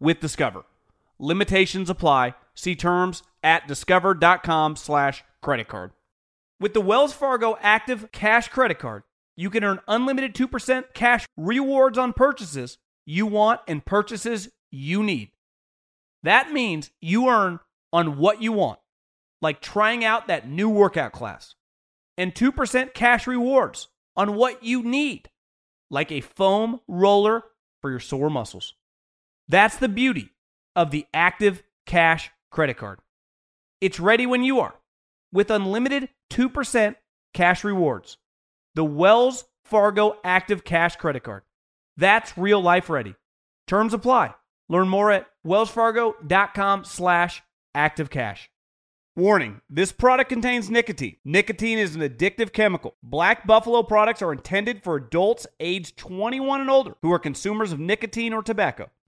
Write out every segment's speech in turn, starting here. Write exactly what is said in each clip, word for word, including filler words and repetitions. with Discover. Limitations apply. See terms at discover.com slash credit card. With the Wells Fargo Active Cash Credit Card, you can earn unlimited two percent cash rewards on purchases you want and purchases you need. That means you earn on what you want, like trying out that new workout class, and two percent cash rewards on what you need, like a foam roller for your sore muscles. That's the beauty of the Active Cash Credit Card. It's ready when you are, with unlimited two percent cash rewards. The Wells Fargo Active Cash Credit Card. That's real life ready. Terms apply. Learn more at wellsfargo.com slash Active Cash. Warning, this product contains nicotine. Nicotine is an addictive chemical. Black Buffalo products are intended for adults age twenty-one and older who are consumers of nicotine or tobacco.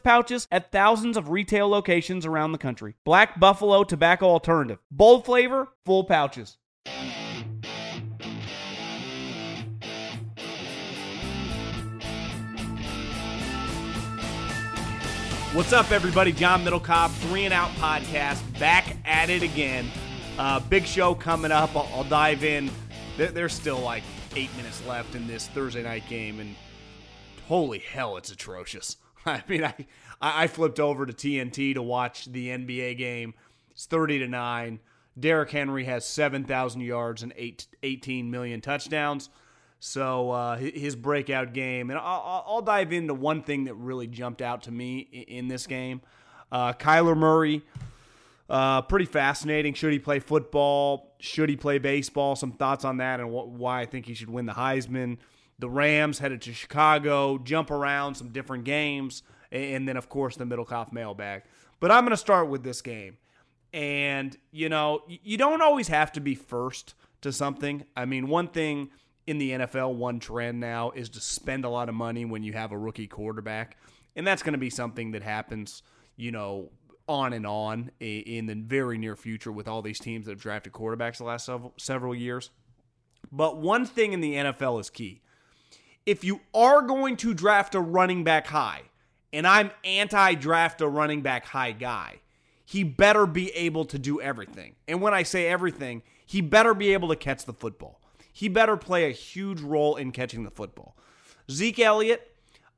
pouches at thousands of retail locations around the country. Black Buffalo Tobacco Alternative. Bold flavor, full pouches. What's up, everybody? John Middlekauff, Three and Out Podcast, back at it again. Uh, big show coming up. I'll, I'll dive in. There, there's still like eight minutes left in this Thursday night game, and holy hell, it's atrocious. I mean, I, I flipped over to T N T to watch the N B A game. It's thirty to nine. Derrick Henry has seven thousand yards and eight, eighteen million touchdowns. So uh, his breakout game, and I'll, I'll dive into one thing that really jumped out to me in this game. Uh, Kyler Murray, uh, pretty fascinating. Should he play football? Should he play baseball? Some thoughts on that and wh- why I think he should win the Heisman. The Rams headed to Chicago, jump around some different games, and then, of course, the Middlekauff mailbag. But I'm going to start with this game. And, you know, you don't always have to be first to something. I mean, one thing in the N F L, one trend now is to spend a lot of money when you have a rookie quarterback. And that's going to be something that happens, you know, on and on in the very near future with all these teams that have drafted quarterbacks the last several years. But one thing in the N F L is key. If you are going to draft a running back high, and I'm anti-draft a running back high guy, he better be able to do everything. And when I say everything, he better be able to catch the football. He better play a huge role in catching the football. Zeke Elliott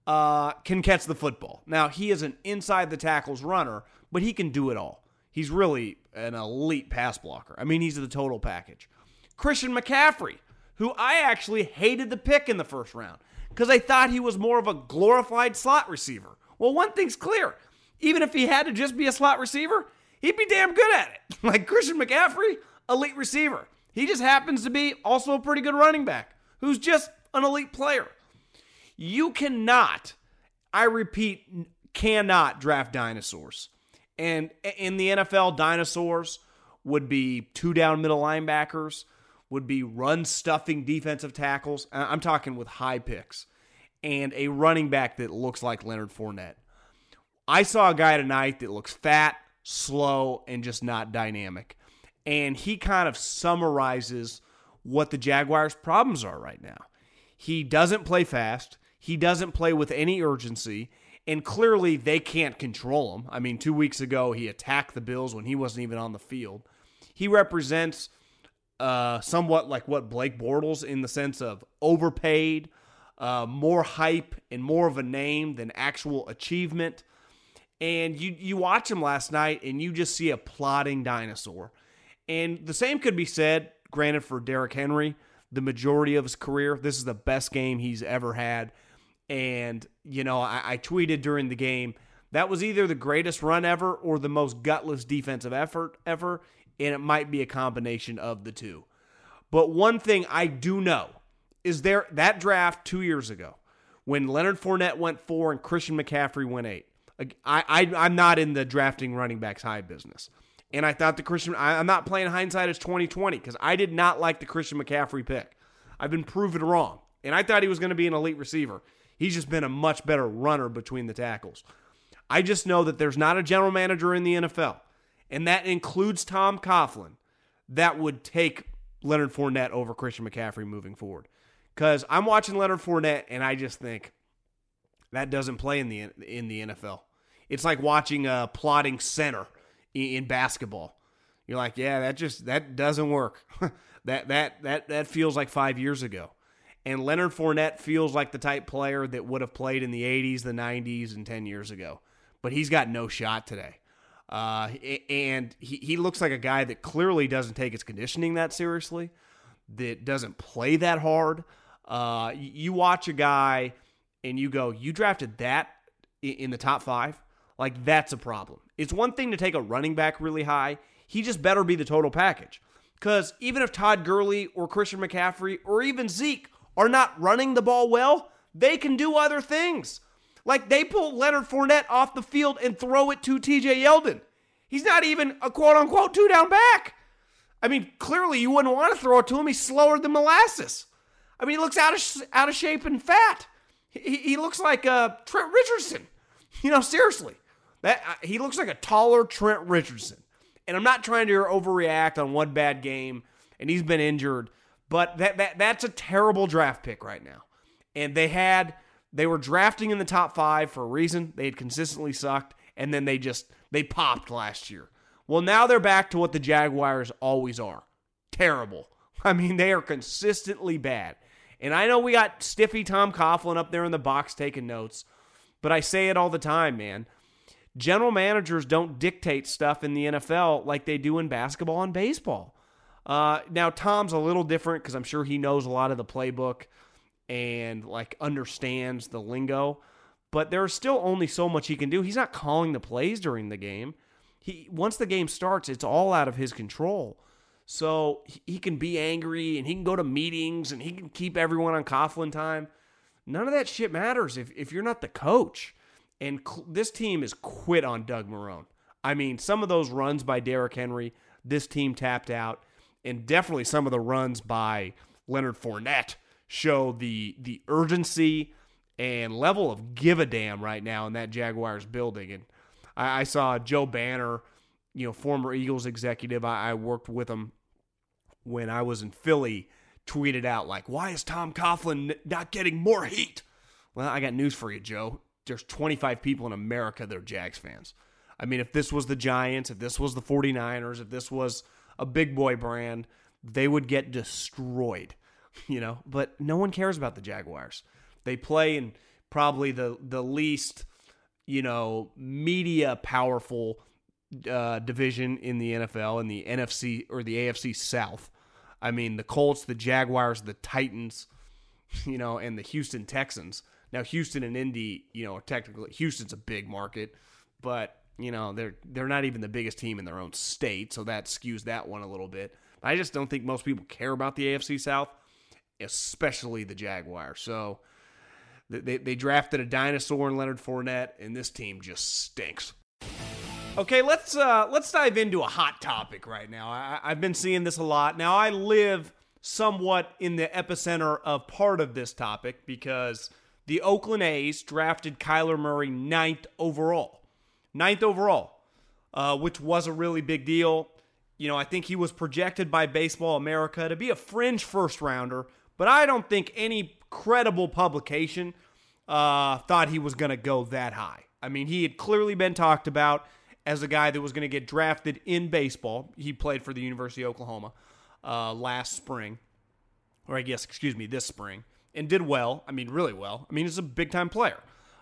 uh, can catch the football. Now, he is an inside-the-tackles runner, but he can do it all. He's really an elite pass blocker. I mean, he's the total package. Christian McCaffrey, who I actually hated the pick in the first round because I thought he was more of a glorified slot receiver. Well, one thing's clear. Even if he had to just be a slot receiver, he'd be damn good at it. Like Christian McCaffrey, elite receiver. He just happens to be also a pretty good running back who's just an elite player. You cannot, I repeat, cannot draft dinosaurs. And in the N F L, dinosaurs would be two down middle linebackers, would be run-stuffing defensive tackles. I'm talking with high picks. And a running back that looks like Leonard Fournette. I saw a guy tonight that looks fat, slow, and just not dynamic. And he kind of summarizes what the Jaguars' problems are right now. He doesn't play fast. He doesn't play with any urgency. And clearly, they can't control him. I mean, two weeks ago, he attacked the Bills when he wasn't even on the field. He represents uh, somewhat like what Blake Bortles, in the sense of overpaid, uh, more hype, and more of a name than actual achievement. And you, you watch him last night, and you just see a plodding dinosaur. And the same could be said, granted, for Derrick Henry, the majority of his career. This is the best game he's ever had. And, you know, I, I tweeted during the game, that was either the greatest run ever or the most gutless defensive effort ever, and it might be a combination of the two. But one thing I do know is there that draft two years ago when Leonard Fournette went four and Christian McCaffrey went eight. I, I, I'm not in the drafting running backs high business. And I thought the Christian, I, I'm not playing hindsight as twenty twenty because I did not like the Christian McCaffrey pick. I've been proven wrong. And I thought he was going to be an elite receiver. He's just been a much better runner between the tackles. I just know that there's not a general manager in the N F L, and that includes Tom Coughlin, that would take Leonard Fournette over Christian McCaffrey moving forward. Because I'm watching Leonard Fournette, and I just think that doesn't play in the in the N F L. It's like watching a plodding center in basketball. You're like, yeah, that just that doesn't work. that that that that feels like five years ago. And Leonard Fournette feels like the type player that would have played in the eighties, the nineties, and ten years ago. But he's got no shot today. Uh, and he, he looks like a guy that clearly doesn't take his conditioning that seriously, that doesn't play that hard. Uh, you watch a guy and you go, you drafted that in the top five? Like, that's a problem. It's one thing to take a running back really high. He just better be the total package. Because even if Todd Gurley or Christian McCaffrey or even Zeke are not running the ball well, they can do other things. Like, they pull Leonard Fournette off the field and throw it to T J Yeldon. He's not even a quote-unquote two-down back. I mean, clearly you wouldn't want to throw it to him. He's slower than molasses. I mean, he looks out of out of shape and fat. He, he looks like uh, Trent Richardson. You know, seriously. that uh, He looks like a taller Trent Richardson. And I'm not trying to overreact on one bad game, and he's been injured. But that, that that's a terrible draft pick right now. And they had, they were drafting in the top five for a reason. They had consistently sucked, and then they just, they popped last year. Well, now they're back to what the Jaguars always are. Terrible. I mean, they are consistently bad. And I know we got stiffy Tom Coughlin up there in the box taking notes, but I say it all the time, man. General managers don't dictate stuff in the N F L like they do in basketball and baseball. Uh, now, Tom's a little different because I'm sure he knows a lot of the playbook and, like, understands the lingo. But there's still only so much he can do. He's not calling the plays during the game. He Once the game starts, it's all out of his control. So he, he can be angry, and he can go to meetings, and he can keep everyone on Coughlin time. None of that shit matters if, if you're not the coach. And cl- this team is quit on Doug Marrone. I mean, some of those runs by Derrick Henry, this team tapped out. And definitely some of the runs by Leonard Fournette show the the urgency and level of give a damn right now in that Jaguars building. And I, I saw Joe Banner, you know, former Eagles executive. I, I worked with him when I was in Philly, tweeted out, like, why is Tom Coughlin not getting more heat? Well, I got news for you, Joe. There's twenty-five people in America that are Jags fans. I mean, if this was the Giants, if this was the 49ers, if this was a big boy brand, they would get destroyed, you know, but no one cares about the Jaguars. They play in probably the, the least, you know, media powerful uh, division in the N F L, in the N F C or the A F C South. I mean, the Colts, the Jaguars, the Titans, you know, and the Houston Texans. Now, Houston and Indy, you know, technically Houston's a big market, but you know, they're they're not even the biggest team in their own state, so that skews that one a little bit. I just don't think most people care about the A F C South, especially the Jaguars. So they, they drafted a dinosaur in Leonard Fournette, and this team just stinks. Okay, let's uh, let's dive into a hot topic right now. I, I've been seeing this a lot. Now, I live somewhat in the epicenter of part of this topic because the Oakland A's drafted Kyler Murray ninth overall. ninth overall, uh, which was a really big deal. You know, I think he was projected by Baseball America to be a fringe first rounder, but I don't think any credible publication uh, thought he was going to go that high. I mean, he had clearly been talked about as a guy that was going to get drafted in baseball. He played for the University of Oklahoma uh, last spring, or I guess, excuse me, this spring, and did well. I mean, really well. I mean, he's a big-time player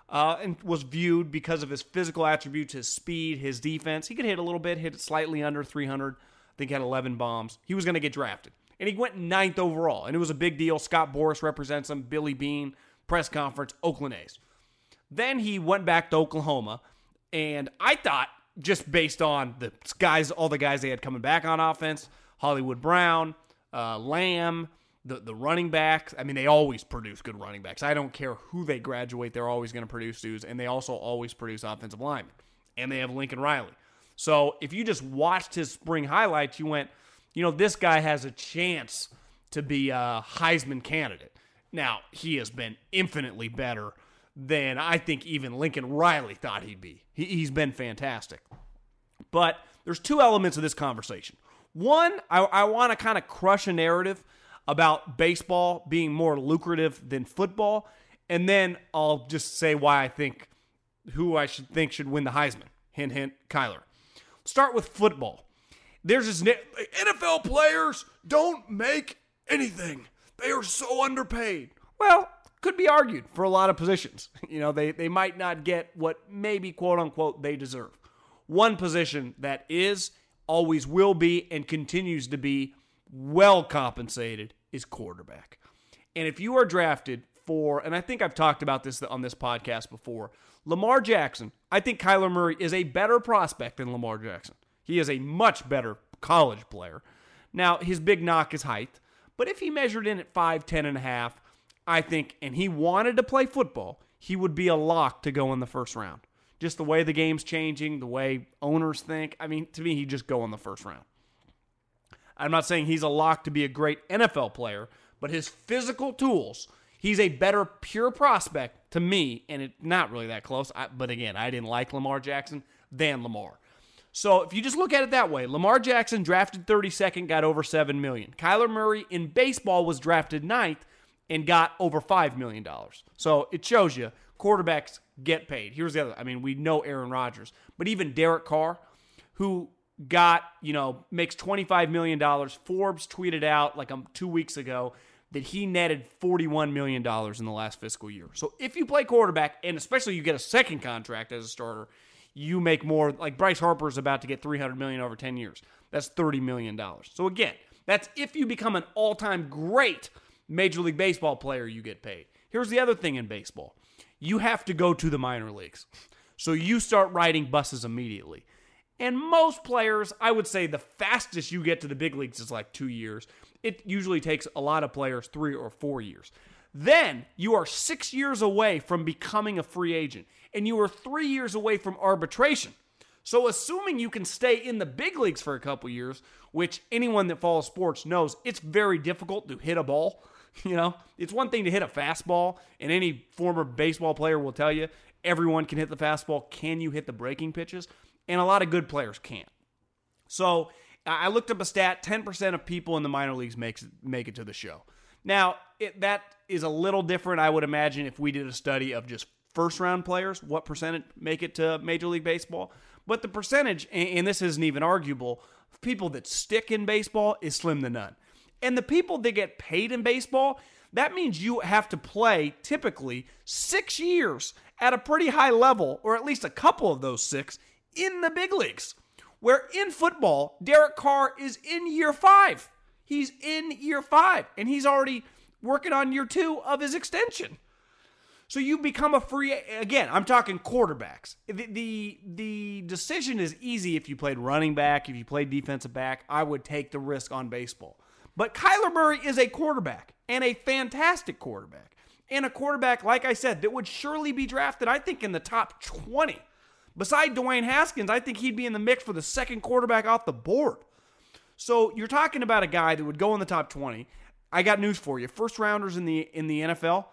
uh, and was viewed because of his physical attributes, his speed, his defense. He could hit a little bit, hit slightly under three hundred. I think he had eleven bombs. He was going to get drafted, and he went ninth overall, and it was a big deal. Scott Boras represents him, Billy Beane, press conference, Oakland A's. Then he went back to Oklahoma, and I thought, just based on the guys, all the guys they had coming back on offense, Hollywood Brown, uh, Lamb, the, the running backs. I mean, they always produce good running backs. I don't care who they graduate. They're always going to produce dudes, and they also always produce offensive linemen. And they have Lincoln Riley. So if you just watched his spring highlights, you went, you know, this guy has a chance to be a Heisman candidate. Now, he has been infinitely better than I think even Lincoln Riley thought he'd be. He, he's been fantastic. But there's two elements of this conversation. One, I, I want to kind of crush a narrative about baseball being more lucrative than football, and then I'll just say why I think who I should think should win the Heisman. Hint, hint, Kyler. Start with football. There's this na- N F L players don't make anything. They are so underpaid. Well, could be argued for a lot of positions. You know, they, they might not get what maybe, quote-unquote, they deserve. One position that is, always will be, and continues to be well compensated is quarterback. And if you are drafted for, and I think I've talked about this on this podcast before, Lamar Jackson, I think Kyler Murray is a better prospect than Lamar Jackson. He is a much better college player. Now, his big knock is height, but if he measured in at five ten and a half, I think, and he wanted to play football, he would be a lock to go in the first round. Just the way the game's changing, the way owners think. I mean, to me, he'd just go in the first round. I'm not saying he's a lock to be a great N F L player, but his physical tools, he's a better pure prospect to me, and it's not really that close. I, but again, I didn't like Lamar Jackson than Lamar. So if you just look at it that way, Lamar Jackson drafted thirty-second, got over seven million dollars. Kyler Murray in baseball was drafted ninth, and got over five million dollars. So it shows you, quarterbacks get paid. Here's the other, I mean, we know Aaron Rodgers, but even Derek Carr, who got, you know, makes twenty-five million dollars. Forbes tweeted out like um, two weeks ago that he netted forty-one million dollars in the last fiscal year. So if you play quarterback, and especially you get a second contract as a starter, you make more, like Bryce Harper's about to get three hundred million dollars over ten years. That's thirty million dollars. So again, that's if you become an all-time great Major League Baseball player, you get paid. Here's the other thing in baseball. You have to go to the minor leagues. So you start riding buses immediately. And most players, I would say the fastest you get to the big leagues is like two years. It usually takes a lot of players three or four years. Then you are six years away from becoming a free agent. And you are three years away from arbitration. So assuming you can stay in the big leagues for a couple years, which anyone that follows sports knows, it's very difficult to hit a ball. You know, it's one thing to hit a fastball, and any former baseball player will tell you, everyone can hit the fastball. Can you hit the breaking pitches? And a lot of good players can't. So I looked up a stat, ten percent of people in the minor leagues makes, make it to the show. Now, it, that is a little different, I would imagine, if we did a study of just first-round players, what percentage make it to Major League Baseball. But the percentage, and this isn't even arguable, of people that stick in baseball is slim to none. And the people that get paid in baseball, that means you have to play typically six years at a pretty high level, or at least a couple of those six, in the big leagues. Where in football, Derek Carr is in year five. He's in year five, and he's already working on year two of his extension. So you become a free, again, I'm talking quarterbacks. The, the the decision is easy if you played running back, if you played defensive back. I would take the risk on baseball. But Kyler Murray is a quarterback, and a fantastic quarterback. And a quarterback, like I said, that would surely be drafted, I think, in the top twenty. Beside Dwayne Haskins, I think he'd be in the mix for the second quarterback off the board. So you're talking about a guy that would go in the top twenty. I got news for you. First rounders in the in the N F L,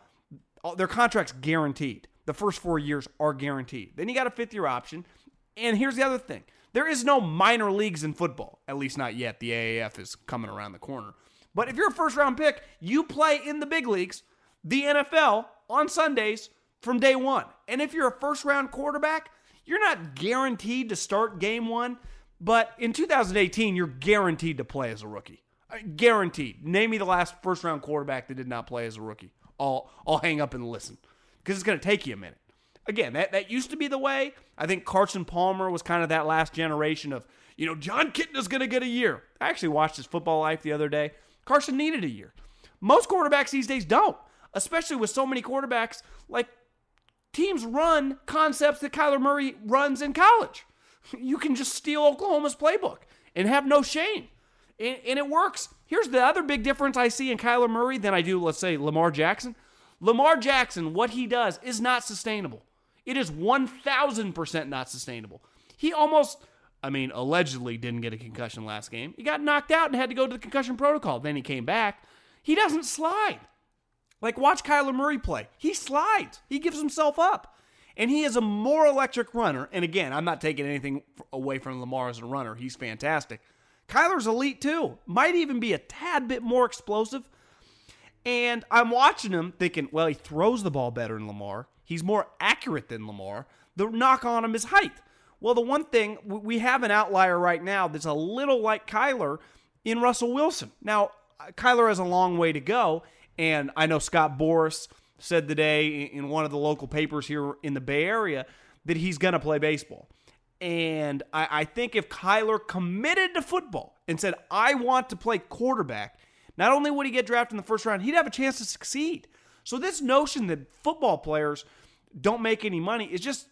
their contract's guaranteed. The first four years are guaranteed. Then you got a fifth-year option, And here's the other thing. There is no minor leagues in football, at least not yet. The A A F is coming around the corner. But if you're a first-round pick, you play in the big leagues, the N F L, on Sundays from day one. And if you're a first-round quarterback, you're not guaranteed to start game one. But in two thousand eighteen, you're guaranteed to play as a rookie. Guaranteed. Name me the last first-round quarterback that did not play as a rookie. I'll, I'll hang up and listen because it's going to take you a minute. Again, that, that used to be the way. I think Carson Palmer was kind of that last generation of, you know, John Kitna's going to get a year. I actually watched his Football Life the other day. Carson needed a year. Most quarterbacks these days don't, especially with so many quarterbacks. Like, teams run concepts that Kyler Murray runs in college. You can just steal Oklahoma's playbook and have no shame. And, and it works. Here's the other big difference I see in Kyler Murray than I do, let's say, Lamar Jackson. Lamar Jackson, what he does is not sustainable. It is one thousand percent not sustainable. He almost, I mean, allegedly didn't get a concussion last game. He got knocked out and had to go to the concussion protocol. Then he came back. He doesn't slide. Like, watch Kyler Murray play. He slides. He gives himself up. And he is a more electric runner. And again, I'm not taking anything away from Lamar as a runner. He's fantastic. Kyler's elite too. Might even be a tad bit more explosive. And I'm watching him thinking, well, he throws the ball better than Lamar. He's more accurate than Lamar. The knock on him is height. Well, the one thing, we have an outlier right now that's a little like Kyler in Russell Wilson. Now, Kyler has a long way to go, and I know Scott Boras said today in one of the local papers here in the Bay Area that he's going to play baseball. And I, I think if Kyler committed to football and said, I want to play quarterback, not only would he get drafted in the first round, he'd have a chance to succeed. So this notion that football players don't make any money is just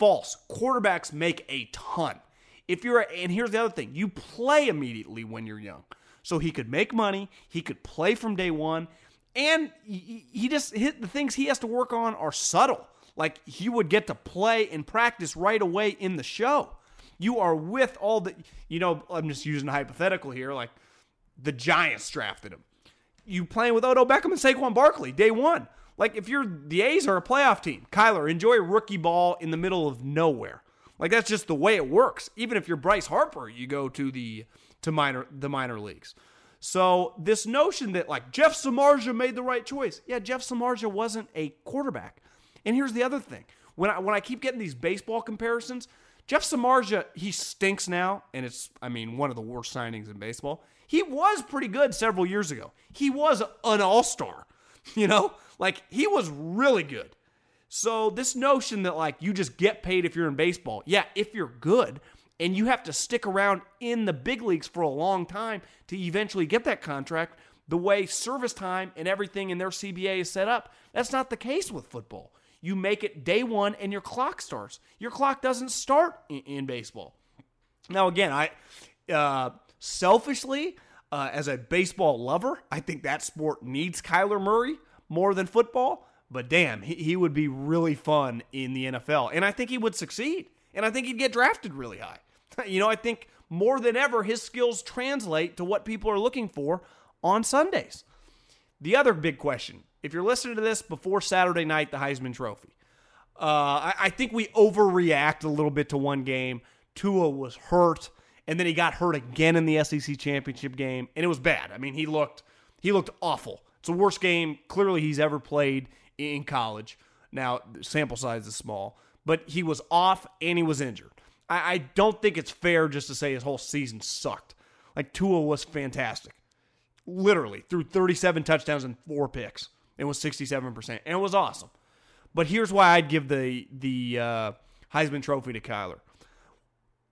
false. Quarterbacks make a ton. If you're, a, and here's the other thing, you play immediately when you're young. So he could make money, he could play from day one, and he just hit the things he has to work on are subtle. Like he would get to play and practice right away in the show. You are with all the, you know, I'm just using a hypothetical here, like the Giants drafted him. You playing with Odell Beckham and Saquon Barkley, day one. Like, if you're the A's are a playoff team, Kyler, enjoy rookie ball in the middle of nowhere. Like, that's just the way it works. Even if you're Bryce Harper, you go to the to minor the minor leagues. So this notion that, like, Jeff Samardzija made the right choice. Yeah, Jeff Samardzija wasn't a quarterback. And here's the other thing. When I, when I keep getting these baseball comparisons, Jeff Samardzija, he stinks now, and it's, I mean, one of the worst signings in baseball. He was pretty good several years ago. He was an all-star, you know? Like, he was really good. So this notion that, like, you just get paid if you're in baseball, yeah, if you're good, and you have to stick around in the big leagues for a long time to eventually get that contract, the way service time and everything in their C B A is set up, that's not the case with football. You make it day one, and your clock starts. Your clock doesn't start in, in baseball. Now, again, I uh, selfishly, uh, as a baseball lover, I think that sport needs Kyler Murray more than football. But damn, he, he would be really fun in the N F L. And I think he would succeed. And I think he'd get drafted really high. You know, I think more than ever, his skills translate to what people are looking for on Sundays. The other big question, if you're listening to this before Saturday night, the Heisman Trophy, uh, I, I think we overreact a little bit to one game. Tua was hurt, and then he got hurt again in the S E C championship game, and it was bad. I mean, he looked he looked awful. It's the worst game clearly he's ever played in college. Now, the sample size is small, but he was off and he was injured. I, I don't think it's fair just to say his whole season sucked. Like, Tua was fantastic, literally threw thirty-seven touchdowns and four picks. It was sixty-seven percent, and it was awesome. But here's why I'd give the the uh, Heisman Trophy to Kyler.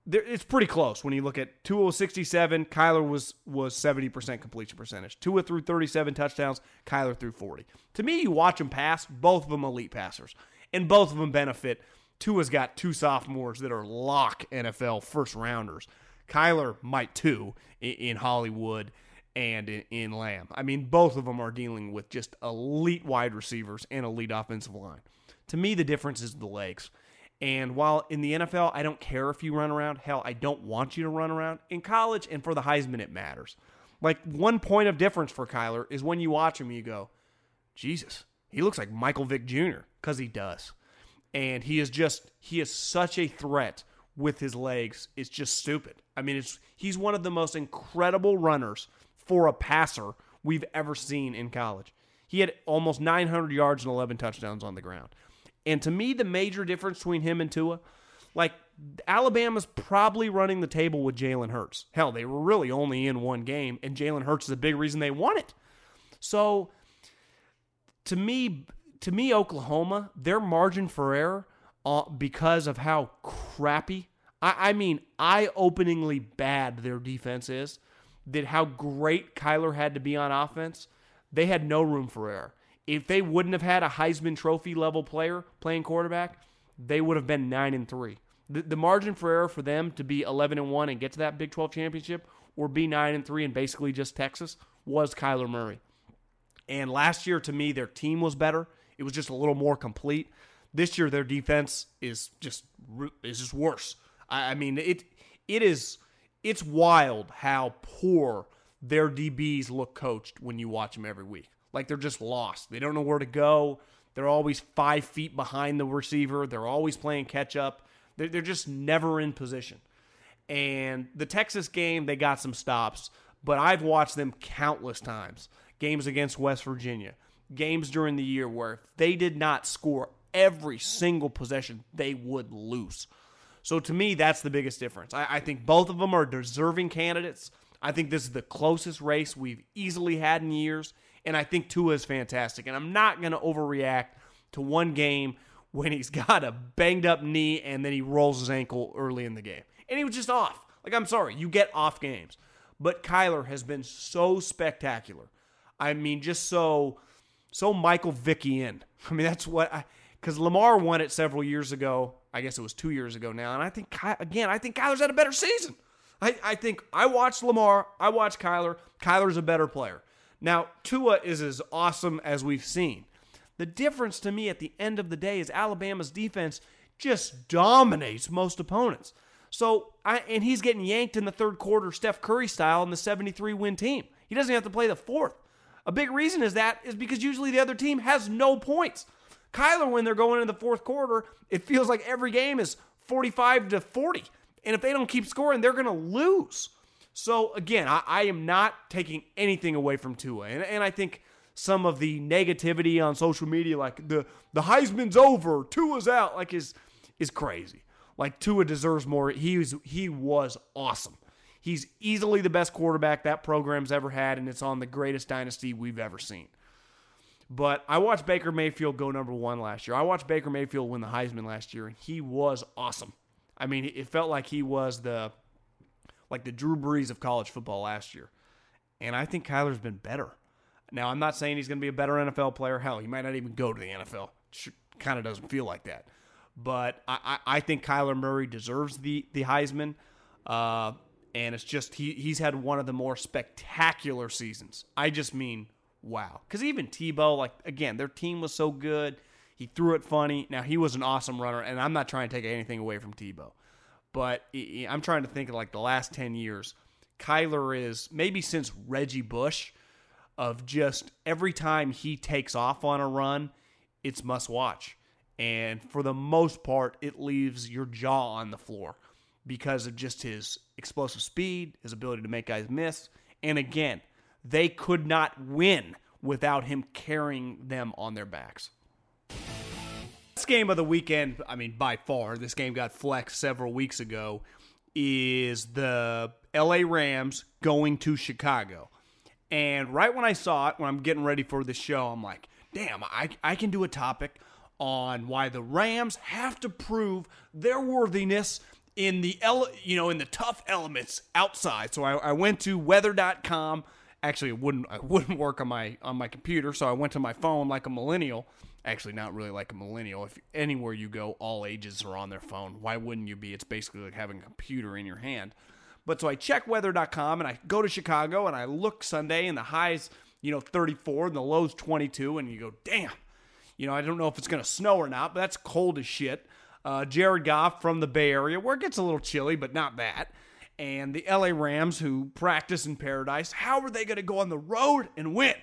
There, it's pretty close when you look at Tua was sixty-seven, Kyler was was seventy percent completion percentage. Tua threw thirty-seven touchdowns, Kyler threw forty. To me, you watch them pass, both of them elite passers, and both of them benefit. Tua's got two sophomores that are lock N F L first-rounders. Kyler might too in, in Hollywood and in, in Lamb. I mean, both of them are dealing with just elite wide receivers and elite offensive line. To me, the difference is the legs. And while in the N F L, I don't care if you run around. Hell, I don't want you to run around. In college and for the Heisman, it matters. Like, one point of difference for Kyler is when you watch him, you go, Jesus, he looks like Michael Vick Junior Because he does. And he is just, he is such a threat with his legs is just stupid. I mean, it's he's one of the most incredible runners for a passer we've ever seen in college. He had almost nine hundred yards and eleven touchdowns on the ground. And to me, the major difference between him and Tua, like, Alabama's probably running the table with Jalen Hurts. Hell, they were really only in one game, and Jalen Hurts is a big reason they won it. So, to me, to me, Oklahoma, their margin for error, uh, because of how crappy, I, I mean, eye-openingly bad their defense is, that how great Kyler had to be on offense, they had no room for error. If they wouldn't have had a Heisman Trophy-level player playing quarterback, they would have been nine and three. The, the margin for error for them to be eleven and one and get to that Big twelve championship, or be nine and three and basically just Texas, was Kyler Murray. And last year, to me, their team was better. It was just a little more complete. This year, their defense is just is just worse. I, I mean, it it is it's wild how poor their D Bs look coached when you watch them every week. Like, they're just lost. They don't know where to go. They're always five feet behind the receiver. They're always playing catch-up. They're, they're just never in position. And the Texas game, they got some stops, but I've watched them countless times. Games against West Virginia, games during the year where if they did not score every single possession, they would lose. So to me, that's the biggest difference. I, I think both of them are deserving candidates. I think this is the closest race we've easily had in years. And I think Tua is fantastic. And I'm not going to overreact to one game when he's got a banged-up knee and then he rolls his ankle early in the game. And he was just off. Like, I'm sorry, you get off games. But Kyler has been so spectacular. I mean, just so so Michael Vickian. I mean, that's what I... Because Lamar won it several years ago. I guess it was two years ago now. And I think, again, I think Kyler's had a better season. I, I think I watched Lamar. I watched Kyler. Kyler's a better player. Now, Tua is as awesome as we've seen. The difference to me at the end of the day is Alabama's defense just dominates most opponents. So, I, and he's getting yanked in the third quarter, Steph Curry style, in the seventy-three win team. He doesn't have to play the fourth. A big reason is that is because usually the other team has no points. Kyler, when they're going into the fourth quarter, it feels like every game is forty-five to forty. And if they don't keep scoring, they're going to lose. So, again, I, I am not taking anything away from Tua. And, and I think some of the negativity on social media, like the, the Heisman's over, Tua's out, like is is crazy. Like, Tua deserves more. He was, he was awesome. He's easily the best quarterback that program's ever had, and it's on the greatest dynasty we've ever seen. But I watched Baker Mayfield go number one last year. I watched Baker Mayfield win the Heisman last year, and he was awesome. I mean, it felt like he was the... like the Drew Brees of college football last year. And I think Kyler's been better. Now, I'm not saying he's going to be a better N F L player. Hell, he might not even go to the N F L. It kind of doesn't feel like that. But I, I think Kyler Murray deserves the, the Heisman. Uh, and it's just he he's had one of the more spectacular seasons. I just mean, wow. Because even Tebow, like, again, their team was so good. He threw it funny. Now, he was an awesome runner, and I'm not trying to take anything away from Tebow. But I'm trying to think of like the last ten years. Kyler is, maybe since Reggie Bush, of just every time he takes off on a run, it's must watch. And for the most part, it leaves your jaw on the floor because of just his explosive speed, his ability to make guys miss. And again, they could not win without him carrying them on their backs. Game of the weekend, I mean, by far, this game got flexed several weeks ago, is the L A Rams going to Chicago. And right when I saw it, when I'm getting ready for the show, I'm like, damn, I, I can do a topic on why the Rams have to prove their worthiness in the ele- you know, in the tough elements outside. So I, I went to weather dot com. Actually, it wouldn't it wouldn't work on my on my computer, so I went to my phone like a millennial. Actually, not really like a millennial. If anywhere you go, all ages are on their phone. Why wouldn't you be? It's basically like having a computer in your hand. But so I check weather dot com, and I go to Chicago, and I look Sunday, and the high's, you know, thirty-four, and the low's twenty-two, and you go, damn. You know, I don't know if it's going to snow or not, but that's cold as shit. Uh, Jared Goff from the Bay Area, where it gets a little chilly, but not that. And the L A Rams, who practice in paradise, how are they going to go on the road and win?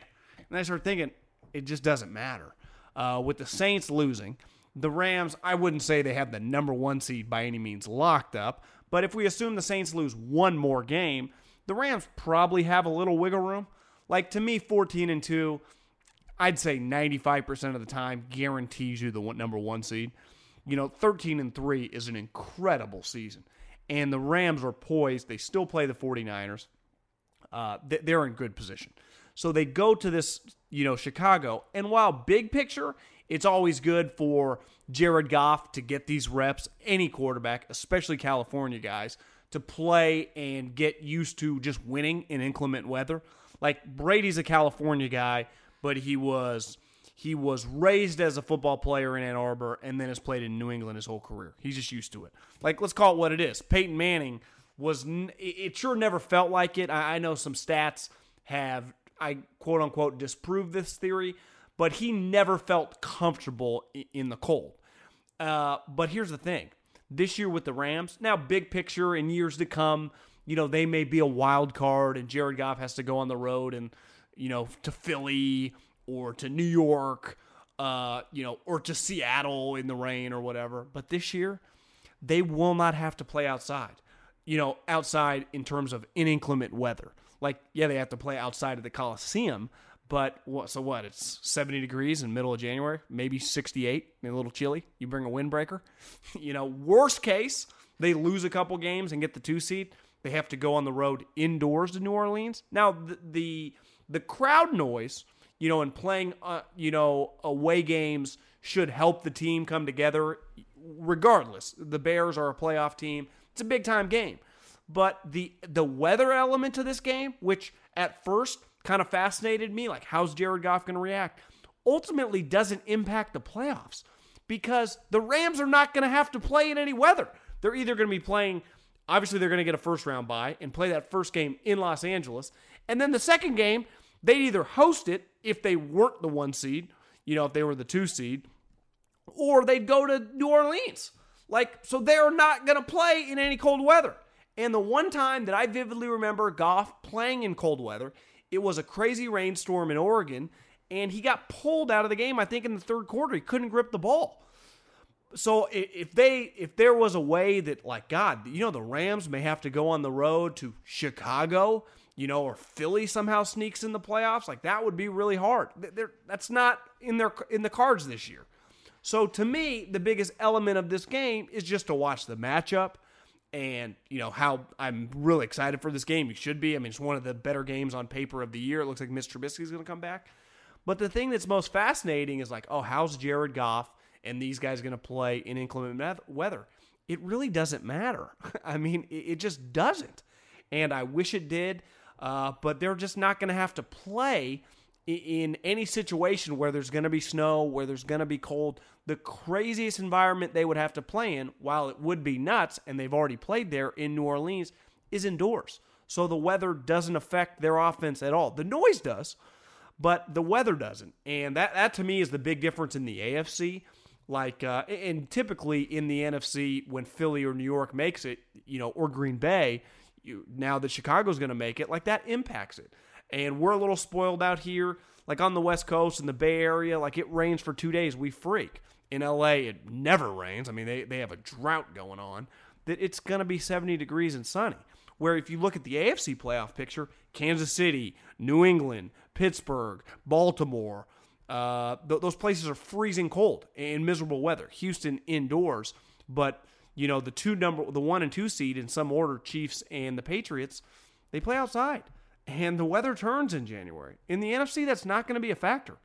And I start thinking, it just doesn't matter. Uh, with the Saints losing, The Rams, I wouldn't say they have the number one seed by any means locked up, but if we assume the Saints lose one more game, the Rams probably have a little wiggle room. Like, to me, fourteen and two, I'd say ninety-five percent of the time guarantees you the number one seed. You know, thirteen and three is an incredible season. And the Rams are poised. They still play the forty-niners. Uh, they're in good position. So they go to this, you know, Chicago. And while big picture, it's always good for Jared Goff to get these reps, any quarterback, especially California guys, to play and get used to just winning in inclement weather. Like, Brady's a California guy, but he was he was raised as a football player in Ann Arbor and then has played in New England his whole career. He's just used to it. Like, let's call it what it is. Peyton Manning was – it sure never felt like it. I know some stats have, I quote-unquote, disproved this theory, but he never felt comfortable in the cold. Uh, but here's the thing. This year with the Rams, now big picture in years to come, you know, they may be a wild card and Jared Goff has to go on the road and, you know, to Philly – or to New York, uh, you know, or to Seattle in the rain or whatever. But this year, they will not have to play outside, you know, outside in terms of inclement weather. Like, yeah, they have to play outside of the Coliseum, but what, so what? It's seventy degrees in the middle of January, maybe sixty-eight, a little chilly. You bring a windbreaker. You know, worst case, they lose a couple games and get the two seed. They have to go on the road indoors to New Orleans. Now, the the, the crowd noise, you know, and playing, uh, you know, away games should help the team come together regardless. The Bears are a playoff team. It's a big-time game. But the the weather element to this game, which at first kind of fascinated me, like how's Jared Goff going to react, ultimately doesn't impact the playoffs because the Rams are not going to have to play in any weather. They're either going to be playing, obviously they're going to get a first-round bye and play that first game in Los Angeles, and then the second game, they'd either host it if they weren't the one seed, you know, if they were the two seed, or they'd go to New Orleans. Like, so they're not going to play in any cold weather. And the one time that I vividly remember Goff playing in cold weather, it was a crazy rainstorm in Oregon, and he got pulled out of the game, I think, in the third quarter. He couldn't grip the ball. So if they, if there was a way that, like, God, you know, the Rams may have to go on the road to Chicago, you know, or Philly somehow sneaks in the playoffs, like that would be really hard. They're, that's not in their in the cards this year. So to me, the biggest element of this game is just to watch the matchup and, you know, how I'm really excited for this game. You should be. I mean, it's one of the better games on paper of the year. It looks like Mister Trubisky's going to come back. But the thing that's most fascinating is like, oh, how's Jared Goff and these guys going to play in inclement weather? It really doesn't matter. I mean, it just doesn't. And I wish it did. Uh, but they're just not going to have to play in, in any situation where there's going to be snow, where there's going to be cold. The craziest environment they would have to play in, while it would be nuts, and they've already played there in New Orleans, is indoors. So the weather doesn't affect their offense at all. The noise does, but the weather doesn't. And that, that to me, is the big difference in the A F C. Like, uh, and typically in the N F C, when Philly or New York makes it, you know, or Green Bay, You, now that Chicago's going to make it, like that impacts it. And we're a little spoiled out here, like on the West Coast and the Bay Area, like it rains for two days, we freak. In L A, it never rains. I mean, they, they have a drought going on, that it's going to be seventy degrees and sunny. Where if you look at the A F C playoff picture, Kansas City, New England, Pittsburgh, Baltimore, uh, th- those places are freezing cold and miserable weather. Houston indoors, but you know, the two number, the one and two seed in some order, Chiefs and the Patriots, they play outside. And the weather turns in January. In the N F C, that's not going to be a factor.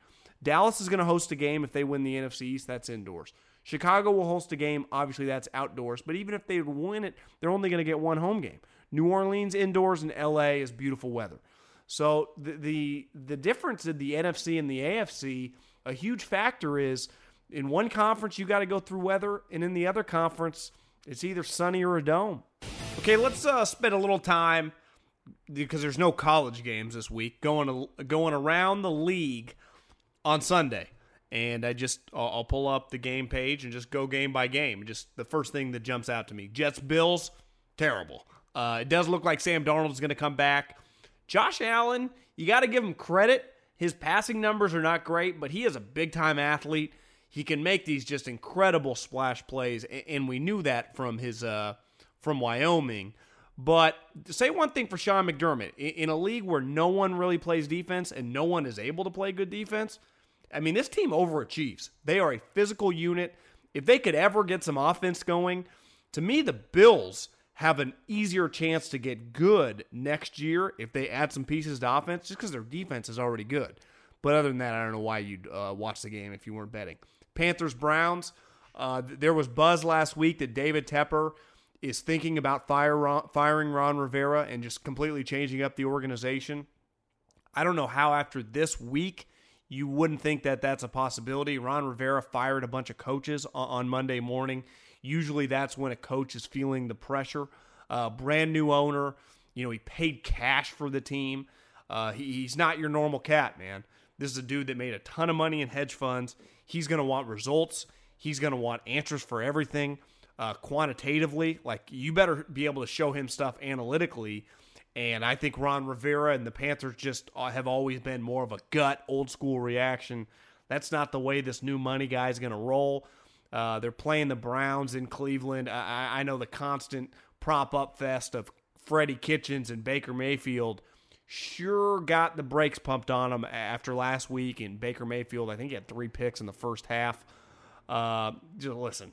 Dallas is going to host a game if they win the N F C East, that's indoors. Chicago will host a game, obviously that's outdoors, but even if they win it, they're only going to get one home game. New Orleans indoors and L A is beautiful weather. So the the, the difference in the N F C and the A F C, a huge factor is in one conference you got to go through weather, and in the other conference it's either sunny or a dome. Okay, let's uh, spend a little time, because there's no college games this week, going going around the league on Sunday. And I just, I'll, I'll pull up the game page and just go game by game. Just the first thing that jumps out to me. Jets, Bills, terrible. Uh, it does look like Sam Darnold's going to come back. Josh Allen, you got to give him credit. His passing numbers are not great, but he is a big-time athlete. he can make these just incredible splash plays, and we knew that from his uh, from Wyoming. But to say one thing for Sean McDermott, in a league where no one really plays defense and no one is able to play good defense, I mean, this team overachieves. They are a physical unit. If they could ever get some offense going, to me, the Bills have an easier chance to get good next year if they add some pieces to offense, just because their defense is already good. But other than that, I don't know why you'd uh, watch the game if you weren't betting. Panthers-Browns, uh, there was buzz last week that David Tepper is thinking about fire Ron, firing Ron Rivera and just completely changing up the organization. I don't know how after this week you wouldn't think that that's a possibility. Ron Rivera fired a bunch of coaches on, on Monday morning. Usually that's when a coach is feeling the pressure. Uh, brand new owner, you know, he paid cash for the team. Uh, he, he's not your normal cat, man. This is a dude that made a ton of money in hedge funds. He's going to want results. He's going to want answers for everything. Uh, quantitatively, like, you better be able to show him stuff analytically, and I think Ron Rivera and the Panthers just have always been more of a gut, old-school reaction. That's not the way this new money guy is going to roll. Uh, they're playing the Browns in Cleveland. I, I know the constant prop-up fest of Freddie Kitchens and Baker Mayfield sure got the brakes pumped on him after last week, and Baker Mayfield, I think he had three picks in the first half. Uh, just listen,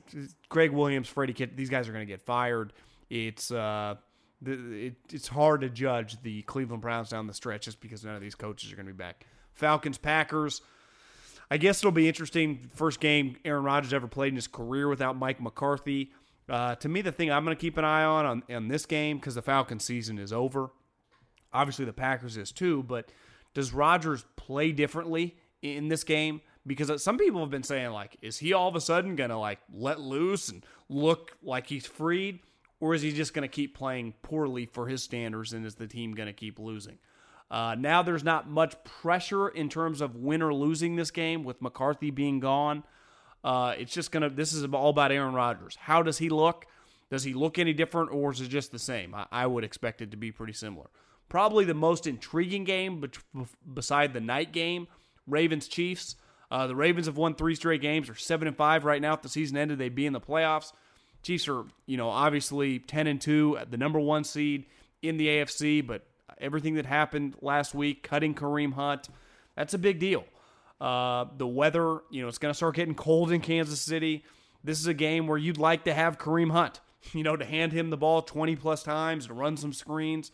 Greg Williams, Freddie Kitchens, these guys are going to get fired. It's uh, it, it's hard to judge the Cleveland Browns down the stretch just because none of these coaches are going to be back. Falcons, Packers, I guess it'll be interesting. First game Aaron Rodgers ever played in his career without Mike McCarthy. Uh, to me, the thing I'm going to keep an eye on on, on this game, because the Falcons season is over. Obviously, the Packers is too, but does Rodgers play differently in this game? Because some people have been saying, like, is he all of a sudden going to, like, let loose and look like he's freed? Or is he just going to keep playing poorly for his standards, and is the team going to keep losing? Uh, now there's not much pressure in terms of win or losing this game with McCarthy being gone. Uh, it's just going to – this is all about Aaron Rodgers. How does he look? Does he look any different, or is it just the same? I, I would expect it to be pretty similar. Probably the most intriguing game bet- beside the night game, Ravens-Chiefs. Uh, the Ravens have won three straight games. They're seven and five right now. If the season ended, they'd be in the playoffs. Chiefs are, you know, obviously ten and two, the number one seed in the A F C. But everything that happened last week, cutting Kareem Hunt, that's a big deal. Uh, the weather, you know, it's going to start getting cold in Kansas City. This is a game where you'd like to have Kareem Hunt, you know, to hand him the ball twenty plus times, to run some screens.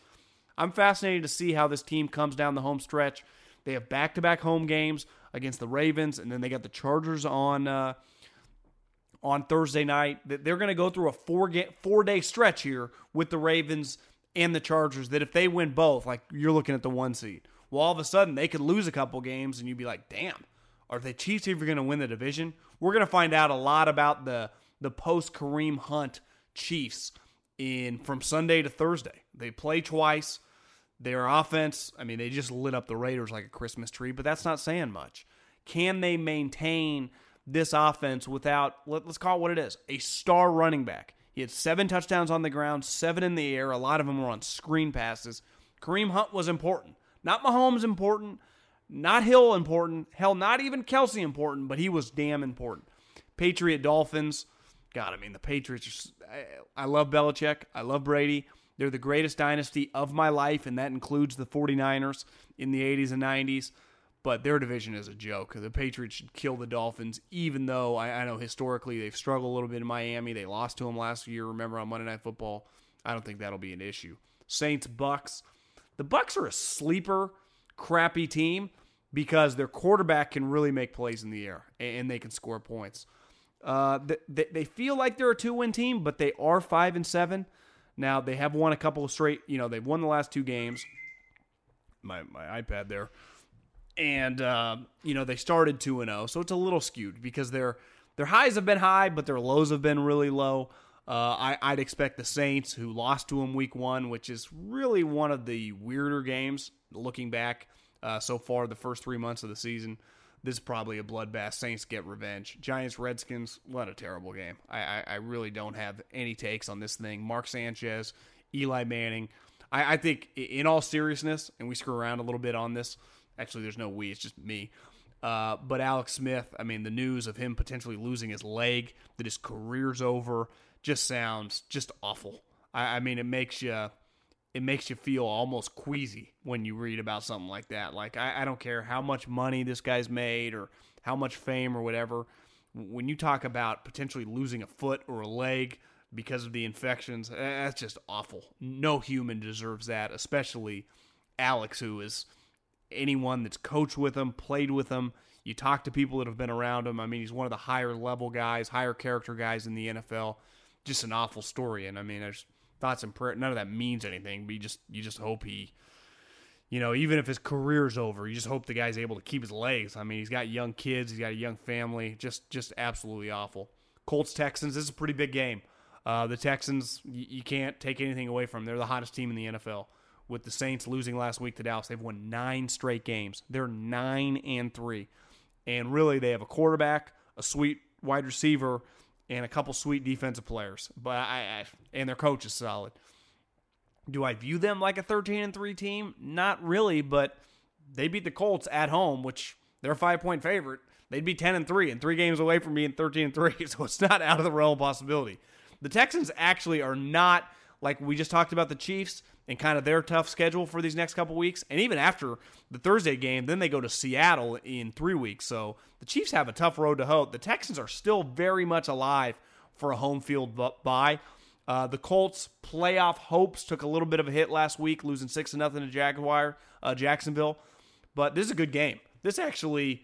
I'm fascinated to see how this team comes down the home stretch. They have back-to-back home games against the Ravens, and then they got the Chargers on uh, on Thursday night. They're going to go through a four four-day stretch here with the Ravens and the Chargers that if they win both, like, you're looking at the one seed. Well, all of a sudden, they could lose a couple games, and you'd be like, damn, are the Chiefs even going to win the division? We're going to find out a lot about the, the post-Kareem Hunt Chiefs in from Sunday to Thursday. They play twice. Their offense, I mean, they just lit up the Raiders like a Christmas tree, but that's not saying much. Can they maintain this offense without, let, let's call it what it is, a star running back? He had seven touchdowns on the ground, seven in the air. A lot of them were on screen passes. Kareem Hunt was important. Not Mahomes important, not Hill important, hell, not even Kelsey important, but he was damn important. Patriot Dolphins, God, I mean, the Patriots, are, I, I love Belichick, I love Brady. They're the greatest dynasty of my life, and that includes the forty-niners in the eighties and nineties. But their division is a joke. The Patriots should kill the Dolphins, even though I, I know historically they've struggled a little bit in Miami. They lost to them last year, remember, on Monday Night Football. I don't think that'll be an issue. Saints, Bucks. The Bucks are a sleeper, crappy team because their quarterback can really make plays in the air, and they can score points. Uh, they, they feel like they're a two-win team, but they are five and seven. Now, they have won a couple of straight, you know, they've won the last two games. My my iPad there. And, uh, you know, they started two and oh, so it's a little skewed because their their highs have been high, but their lows have been really low. Uh, I, I'd expect the Saints, who lost to them week one, which is really one of the weirder games, looking back uh, so far the first three months of the season. This is probably a bloodbath. Saints get revenge. Giants, Redskins, what a terrible game. I, I, I really don't have any takes on this thing. Mark Sanchez, Eli Manning. I, I think in all seriousness, and we screw around a little bit on this. Actually, there's no we. It's just me. Uh, but Alex Smith, I mean, the news of him potentially losing his leg, that his career's over, just sounds just awful. I, I mean, it makes you it makes you feel almost queasy when you read about something like that. Like, I, I don't care how much money this guy's made or how much fame or whatever. When you talk about potentially losing a foot or a leg because of the infections, that's just awful. No human deserves that, especially Alex, who is anyone that's coached with him, played with him. You talk to people that have been around him. I mean, he's one of the higher level guys, higher character guys in the N F L. Just an awful story. And I mean, there's thoughts and prayer. None of that means anything, but you just, you just hope he, you know, even if his career's over, you just hope the guy's able to keep his legs. I mean, he's got young kids. He's got a young family. Just, just absolutely awful. Colts, Texans, this is a pretty big game. Uh, the Texans, you, you can't take anything away from them. They're the hottest team in the N F L. With the Saints losing last week to Dallas, they've won nine straight games. They're nine and three. And really, they have a quarterback, a sweet wide receiver, and a couple sweet defensive players. But I, I and their coach is solid. Do I view them like a thirteen and three team? Not really, but they beat the Colts at home, which they're a five-point favorite. They'd be ten and three and three games away from being thirteen and three, so it's not out of the realm of possibility. The Texans actually are not, like we just talked about the Chiefs, and kind of their tough schedule for these next couple weeks. And even after the Thursday game, then they go to Seattle in three weeks. So the Chiefs have a tough road to hoe. The Texans are still very much alive for a home field bye. Uh, the Colts' playoff hopes took a little bit of a hit last week, losing six to nothing to Jaguar, uh, Jacksonville. But this is a good game. This actually,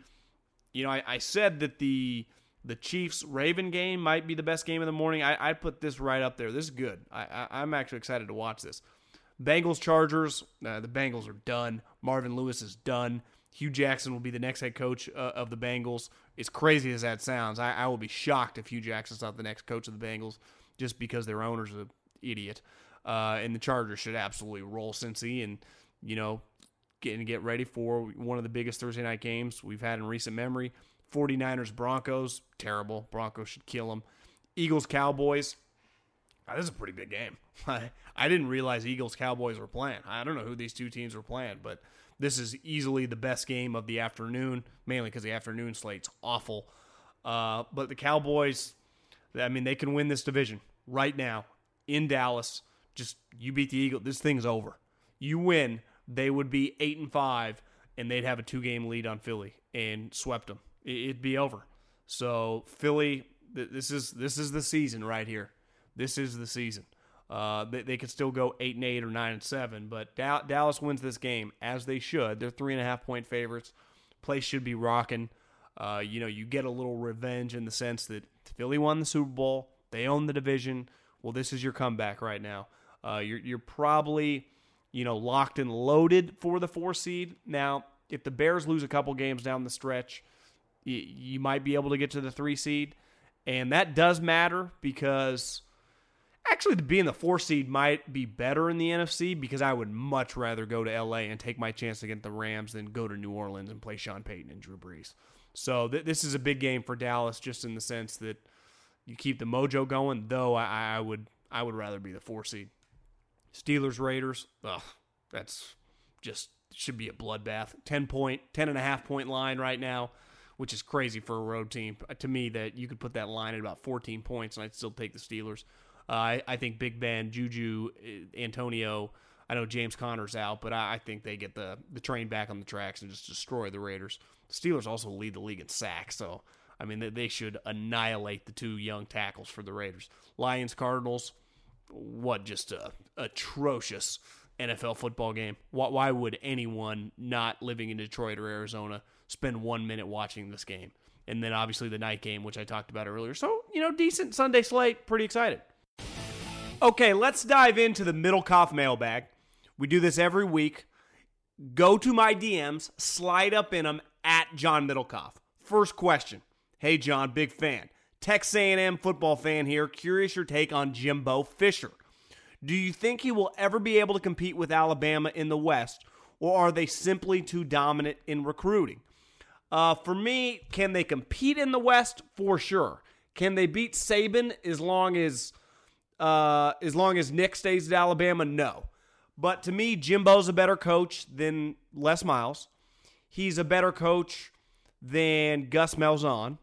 you know, I, I said that the the Chiefs-Raven game might be the best game in the morning. I, I put this right up there. This is good. I, I, I'm actually excited to watch this. Bengals, Chargers, uh, the Bengals are done. Marvin Lewis is done. Hugh Jackson will be the next head coach uh, of the Bengals. As crazy as that sounds, I, I will be shocked if Hugh Jackson's not the next coach of the Bengals just because their owner's an idiot. Uh, and the Chargers should absolutely roll Cincy and, you know, get, get ready for one of the biggest Thursday night games we've had in recent memory. forty-niners, Broncos, terrible. Broncos should kill them. Eagles, Cowboys. Oh, this is a pretty big game. I, I didn't realize Eagles Cowboys were playing. I don't know who these two teams were playing, but this is easily the best game of the afternoon, mainly because the afternoon slate's awful. Uh, but the Cowboys, I mean, they can win this division right now in Dallas. Just you beat the Eagles, this thing's over. You win, they would be eight and five, and they'd have a two-game lead on Philly and swept them. It'd be over. So Philly, th- this is this is the season right here. This is the season. Uh, they, they could still go eight and eight or nine and seven, but da- Dallas wins this game as they should. They're three and a half point favorites. Place should be rocking. Uh, you know, you get a little revenge in the sense that Philly won the Super Bowl. They own the division. Well, this is your comeback right now. Uh, you're you're probably you know locked and loaded for the four seed. Now, if the Bears lose a couple games down the stretch, you, you might be able to get to the three seed, and that does matter because. Actually, being the four seed might be better in the N F C because I would much rather go to L A and take my chance against the Rams than go to New Orleans and play Sean Payton and Drew Brees. So th- this is a big game for Dallas, just in the sense that you keep the mojo going. Though I, I would, I would rather be the four seed. Steelers Raiders, oh, that's just should be a bloodbath. Ten point, ten and a half point line right now, which is crazy for a road team. To me, that you could put that line at about fourteen points, and I'd still take the Steelers. Uh, I, I think Big Ben, Juju, Antonio, I know James Conner's out, but I, I think they get the, the train back on the tracks and just destroy the Raiders. The Steelers also lead the league in sacks, so, I mean, they, they should annihilate the two young tackles for the Raiders. Lions, Cardinals, what just a atrocious N F L football game. Why, why would anyone not living in Detroit or Arizona spend one minute watching this game? And then, obviously, the night game, which I talked about earlier. So, you know, decent Sunday slate, pretty excited. Okay, let's dive into the Middlekauff mailbag. We do this every week. Go to my D Ms, slide up in them, at John Middlekauff. First question. Hey, John, big fan. Texas A and M football fan here. Curious your take on Jimbo Fisher. Do you think he will ever be able to compete with Alabama in the West, or are they simply too dominant in recruiting? Uh, for me, can they compete in the West? For sure. Can they beat Saban as long as... Uh, as long as Nick stays at Alabama, no. But to me, Jimbo's a better coach than Les Miles. He's a better coach than Gus Malzahn.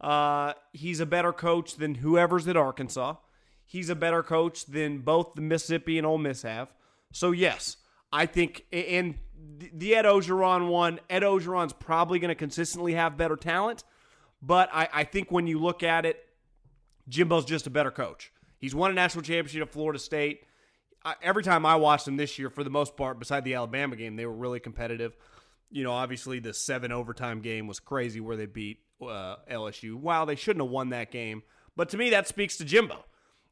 Uh, he's a better coach than whoever's at Arkansas. He's a better coach than both the Mississippi and Ole Miss have. So, yes, I think – and the Ed Ogeron one, Ed Ogeron's probably going to consistently have better talent. But I, I think when you look at it, Jimbo's just a better coach. He's won a national championship at Florida State. I, every time I watched him this year, for the most part, beside the Alabama game, they were really competitive. You know, obviously the seven overtime game was crazy where they beat uh, L S U. Wow, they shouldn't have won that game. But to me, that speaks to Jimbo.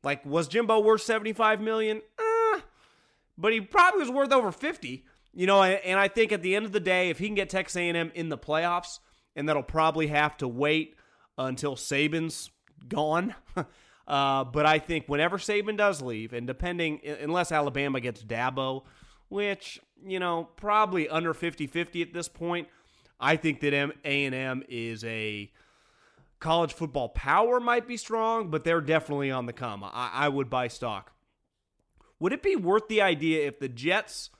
Like, was Jimbo worth seventy-five million dollars? Eh, but he probably was worth over fifty. You know, and, and I think at the end of the day, if he can get Texas A and M in the playoffs, and that'll probably have to wait until Saban's gone. uh, but I think whenever Saban does leave, and depending, unless Alabama gets Dabo, which, you know, probably under fifty-fifty at this point, I think that A and M is a college football power might be strong, but they're definitely on the come. I, I would buy stock. Would it be worth the idea if the Jets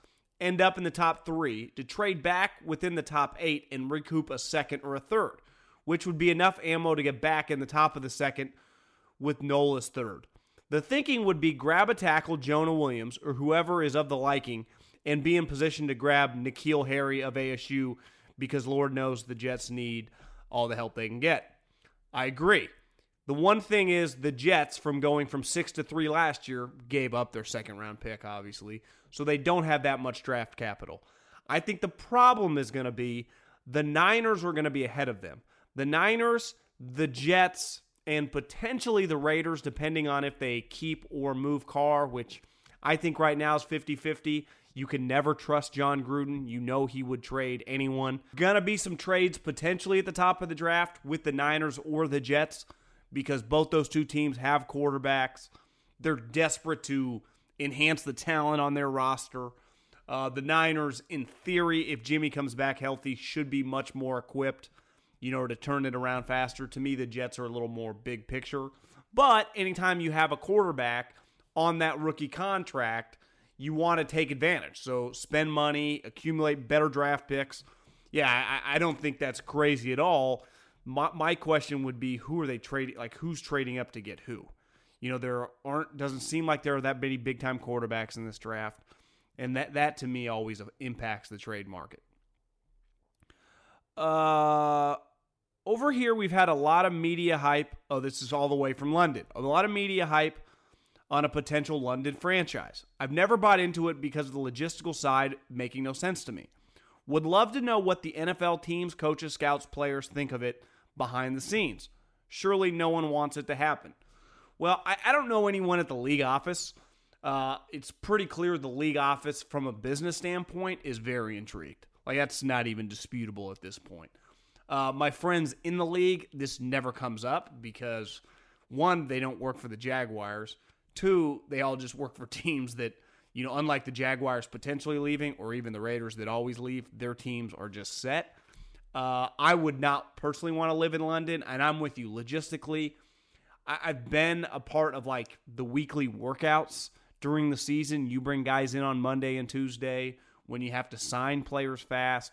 end up in the top three to trade back within the top eight and recoup a second or a third, which would be enough ammo to get back in the top of the second with Nola's third? The thinking would be grab a tackle, Jonah Williams, or whoever is of the liking, and be in position to grab N'Keal Harry of A S U, because Lord knows the Jets need all the help they can get. I agree. The one thing is the Jets, from going from six to three last year, gave up their second round pick, obviously, so they don't have that much draft capital. I think the problem is going to be the Niners are going to be ahead of them. The Niners, the Jets, and potentially the Raiders, depending on if they keep or move Carr, which I think right now is fifty-fifty. You can never trust John Gruden. You know he would trade anyone. Going to be some trades potentially at the top of the draft with the Niners or the Jets, because both those two teams have quarterbacks. They're desperate to enhance the talent on their roster. Uh, the Niners, in theory, if Jimmy comes back healthy, should be much more equipped, you know, to turn it around faster. To me, the Jets are a little more big picture. But anytime you have a quarterback on that rookie contract, you want to take advantage. So spend money, accumulate better draft picks. Yeah, I, I don't think that's crazy at all. My, my question would be, who are they trading? Like, who's trading up to get who? You know, there aren't, doesn't seem like there are that many big time quarterbacks in this draft. And that, that to me always impacts the trade market. Uh, over here, we've had a lot of media hype. Oh, this is all the way from London. A lot of media hype on a potential London franchise. I've never bought into it because of the logistical side making no sense to me. Would love to know what the N F L teams, coaches, scouts, players think of it behind the scenes. Surely no one wants it to happen. Well, I, I don't know anyone at the league office. Uh, it's pretty clear the league office, from a business standpoint, is very intrigued. Like, that's not even disputable at this point. Uh, my friends in the league, this never comes up because, one, they don't work for the Jaguars. Two, they all just work for teams that, you know, unlike the Jaguars potentially leaving, or even the Raiders that always leave, their teams are just set. Uh, I would not personally want to live in London, and I'm with you. Logistically, I- I've been a part of, like, the weekly workouts during the season. You bring guys in on Monday and Tuesday when you have to sign players fast.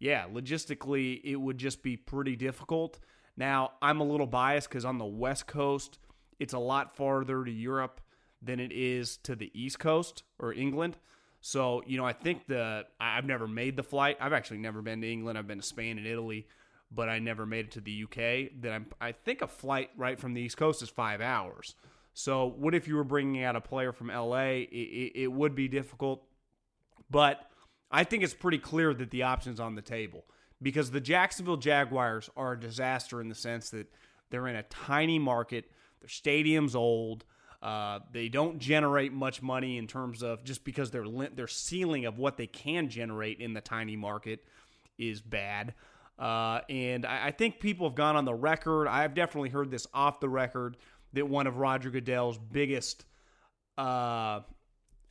Yeah, logistically, it would just be pretty difficult. Now, I'm a little biased because on the West Coast, it's a lot farther to Europe than it is to the East Coast or England. So, you know, I think the, I've never made the flight. I've actually never been to England. I've been to Spain and Italy, but I never made it to the U K. That I'm, I think a flight right from the East Coast is five hours. So what if you were bringing out a player from L A? It, it would be difficult, but I think it's pretty clear that the option's on the table, because the Jacksonville Jaguars are a disaster in the sense that they're in a tiny market. Their stadium's old. Uh, they don't generate much money in terms of, just because their their ceiling of what they can generate in the tiny market is bad. Uh, and I, I think people have gone on the record. I've definitely heard this off the record, that one of Roger Goodell's biggest, uh, I,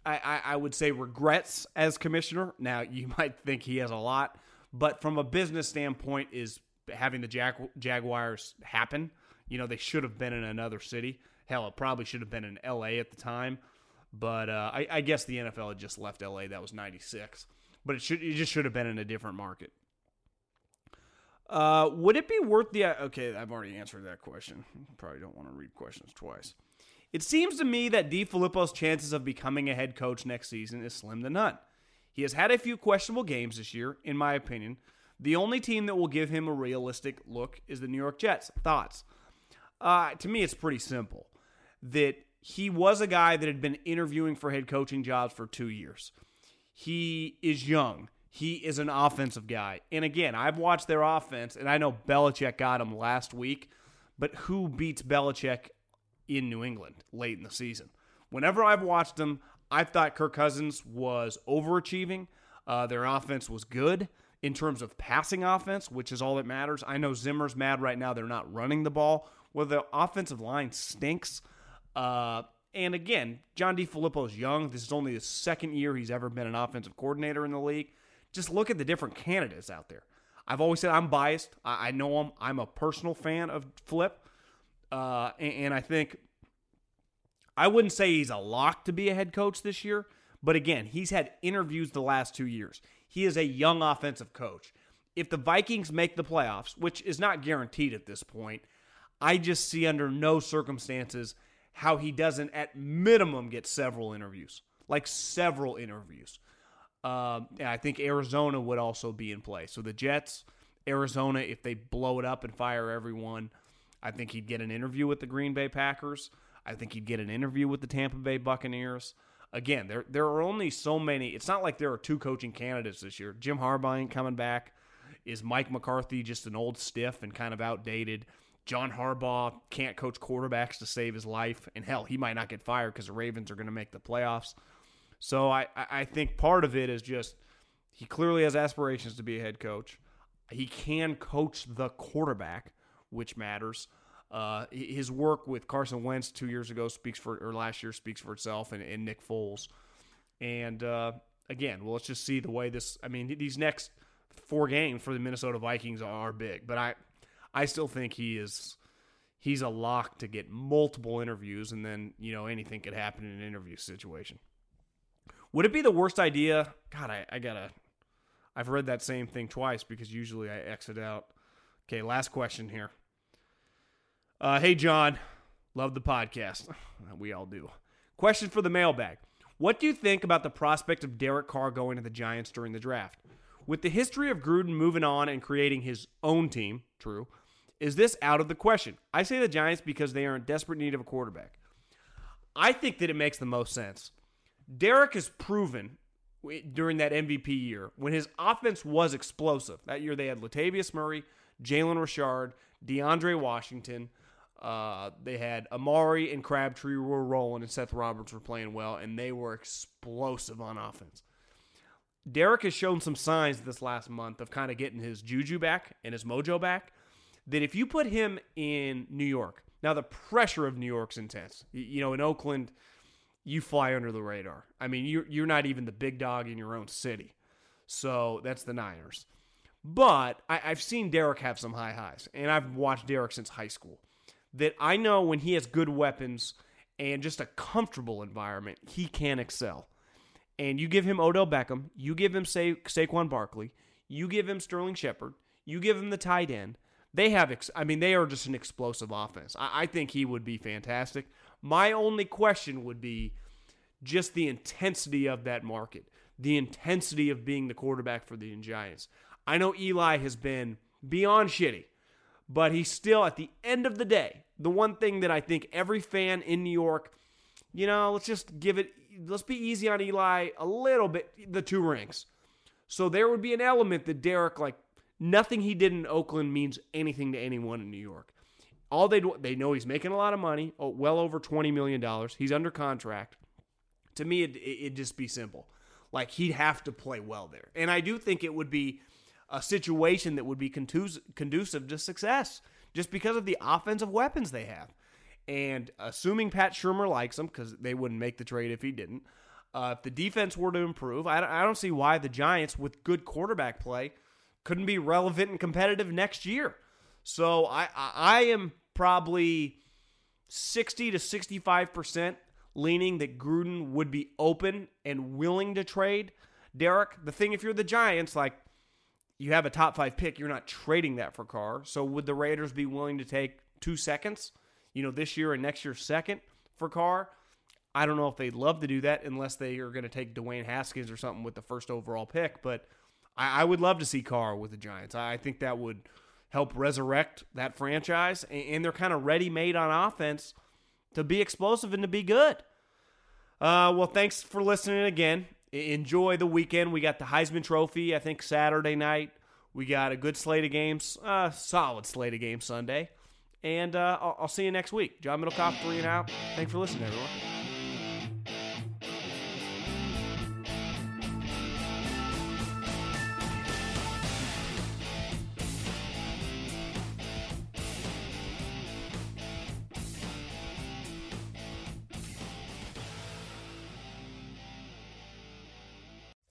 I, I would say, regrets as commissioner. Now, you might think he has a lot, but from a business standpoint, is having the Jag- Jaguars happen. You know, they should have been in another city. Hell, it probably should have been in L A at the time. But uh, I, I guess the N F L had just left L A. That was ninety-six. But it should it just should have been in a different market. Uh, would it be worth the... Okay, I've already answered that question. Probably don't want to read questions twice. It seems to me that DeFilippo's chances of becoming a head coach next season is slim to none. He has had a few questionable games this year, in my opinion. The only team that will give him a realistic look is the New York Jets. Thoughts? Uh, to me, it's pretty simple. That he was a guy that had been interviewing for head coaching jobs for two years. He is young. He is an offensive guy. And again, I've watched their offense, and I know Belichick got him last week, but who beats Belichick in New England late in the season? Whenever I've watched them, I thought Kirk Cousins was overachieving. Uh, their offense was good in terms of passing offense, which is all that matters. I know Zimmer's mad right now. They're not running the ball. Well, the offensive line stinks. Uh, and again, John DeFilippo's young. This is only the second year he's ever been an offensive coordinator in the league. Just look at the different candidates out there. I've always said I'm biased. I, I know I'm, I'm a personal fan of Flip. Uh, and, and I think I wouldn't say he's a lock to be a head coach this year. But again, he's had interviews the last two years. He is a young offensive coach. If the Vikings make the playoffs, which is not guaranteed at this point, I just see under no circumstances how he doesn't at minimum get several interviews, like several interviews. Um, and I think Arizona would also be in play. So the Jets, Arizona, if they blow it up and fire everyone, I think he'd get an interview with the Green Bay Packers. I think he'd get an interview with the Tampa Bay Buccaneers. Again, there there are only so many. It's not like there are two coaching candidates this year. Jim Harbaugh ain't coming back. Is Mike McCarthy just an old stiff and kind of outdated? John Harbaugh can't coach quarterbacks to save his life. And hell, he might not get fired because the Ravens are going to make the playoffs. So I, I think part of it is just he clearly has aspirations to be a head coach. He can coach the quarterback, which matters. Uh, his work with Carson Wentz two years ago speaks for, or last year speaks for itself, and, and Nick Foles. And uh, again, well, let's just see the way this. I mean, these next four games for the Minnesota Vikings are big, but I, I still think he is. He's a lock to get multiple interviews, and then you know anything could happen in an interview situation. Would it be the worst idea? God, I, I gotta. I've read that same thing twice because usually I exit out. Okay, last question here. Uh, hey, John. Love the podcast. We all do. Question for the mailbag. What do you think about the prospect of Derek Carr going to the Giants during the draft? With the history of Gruden moving on and creating his own team, true, is this out of the question? I say the Giants because they are in desperate need of a quarterback. I think that it makes the most sense. Derek has proven during that M V P year when his offense was explosive. That year they had Latavius Murray, Jalen Richard, DeAndre Washington. Uh, they had Amari and Crabtree were rolling and Seth Roberts were playing well, and they were explosive on offense. Derek has shown some signs this last month of kind of getting his juju back and his mojo back, that if you put him in New York, now the pressure of New York's intense. You know, in Oakland, you fly under the radar. I mean, you're, you're not even the big dog in your own city. So that's the Niners. But I, I've seen Derek have some high highs, and I've watched Derek since high school, that I know when he has good weapons and just a comfortable environment, he can excel. And you give him Odell Beckham, you give him Sa- Saquon Barkley, you give him Sterling Shepard, you give him the tight end. They have, ex- I mean, they are just an explosive offense. I-, I think he would be fantastic. My only question would be just the intensity of that market, the intensity of being the quarterback for the Giants. I know Eli has been beyond shitty, but he's still, at the end of the day, the one thing that I think every fan in New York, you know, let's just give it, let's be easy on Eli a little bit, the two rings. So there would be an element that Derek, like, nothing he did in Oakland means anything to anyone in New York. All they do, they know he's making a lot of money, oh, well over twenty million dollars. He's under contract. To me, it, it'd just be simple. Like, he'd have to play well there. And I do think it would be a situation that would be conducive to success just because of the offensive weapons they have. And assuming Pat Shermer likes him, because they wouldn't make the trade if he didn't, uh, if the defense were to improve, I don't, I don't see why the Giants, with good quarterback play, couldn't be relevant and competitive next year. So I, I, I am probably sixty to sixty-five percent leaning that Gruden would be open and willing to trade Derek. The thing, if you're the Giants, like, you have a top five pick, you're not trading that for Carr. So would the Raiders be willing to take two seconds, you know, this year and next year's second for Carr? I don't know if they'd love to do that unless they are going to take Dwayne Haskins or something with the first overall pick. But I, I would love to see Carr with the Giants. I, I think that would help resurrect that franchise. And, and they're kind of ready-made on offense to be explosive and to be good. Uh, well, thanks for listening again. Enjoy the weekend. We got the Heisman Trophy, I think, Saturday night. We got a good slate of games, uh, solid slate of games Sunday. And uh, I'll, I'll see you next week. John Middlekauff, three and out. Thanks for listening, everyone.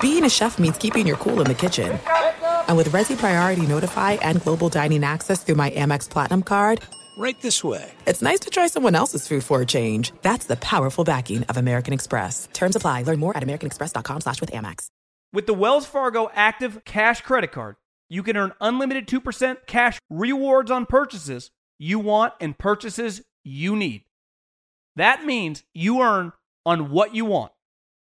Being a chef means keeping your cool in the kitchen. And with Resi Priority Notify and Global Dining Access through my Amex Platinum card... Right this way. It's nice to try someone else's food for a change. That's the powerful backing of American Express. Terms apply. Learn more at americanexpress.com slash with Amex. With the Wells Fargo Active Cash Credit Card, you can earn unlimited two percent cash rewards on purchases you want and purchases you need. That means you earn on what you want,